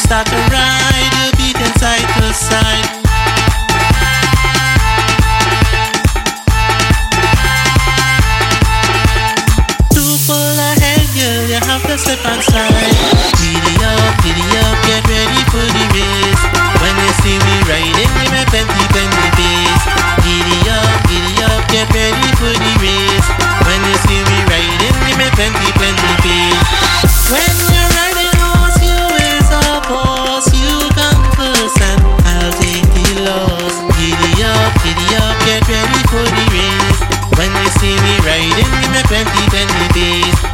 start to ride the beat and side to side. Step outside, giddy up, get ready for the race. When you see me riding, you may bendy bass. Giddy up, get ready for the race. When you see me riding, you may bendy bass. When you're riding horse, you is a boss. You come first and I'll take the loss. Giddy up, get ready for the race. When you see me riding, you may bendy bass.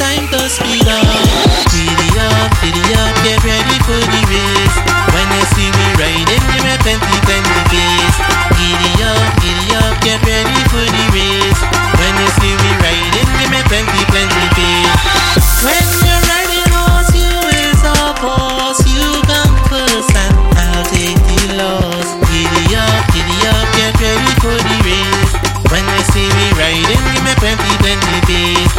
Time to speed up. Giddy up, get ready for the race. When you see me riding, you may bendy bass. Giddy up, get ready for the race. When you see me riding, you may bendy bass. When you're riding horse, you is a boss. You come first and I'll take the loss. Giddy up, get ready for the race. When you see me riding, you may bendy bass.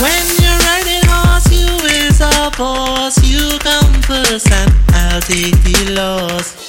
When you're riding horse, you is a boss. You come first and I'll take the loss.